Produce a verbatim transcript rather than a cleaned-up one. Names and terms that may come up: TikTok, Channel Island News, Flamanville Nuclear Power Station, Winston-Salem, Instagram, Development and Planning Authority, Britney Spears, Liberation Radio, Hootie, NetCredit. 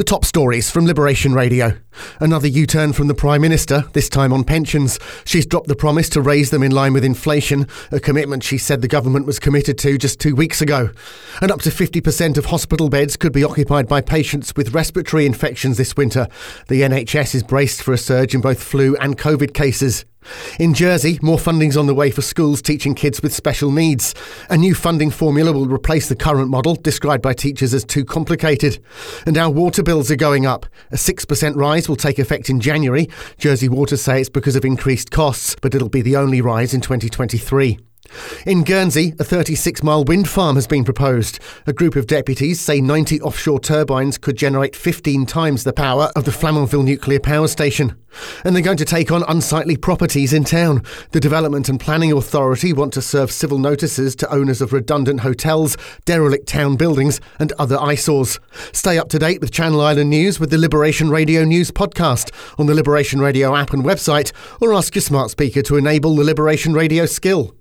The top stories from Liberation Radio. Another U-turn from the Prime Minister, this time on pensions. She's dropped the promise to raise them in line with inflation, a commitment she said the government was committed to just two weeks ago. And up to fifty percent of hospital beds could be occupied by patients with respiratory infections this winter. The N H S is braced for a surge in both flu and COVID cases. In Jersey, more funding's on the way for schools teaching kids with special needs. A new funding formula will replace the current model, described by teachers as too complicated. And our water bills are going up. A six percent rise will take effect in January. Jersey Water say it's because of increased costs, but it'll be the only rise in twenty twenty-three. In Guernsey, a thirty-six mile wind farm has been proposed. A group of deputies say ninety offshore turbines could generate fifteen times the power of the Flamanville Nuclear Power Station. And they're going to take on unsightly properties in town. The Development and Planning Authority want to serve civil notices to owners of redundant hotels, derelict town buildings and other eyesores. Stay up to date with Channel Island News with the Liberation Radio News podcast on the Liberation Radio app and website, or ask your smart speaker to enable the Liberation Radio skill.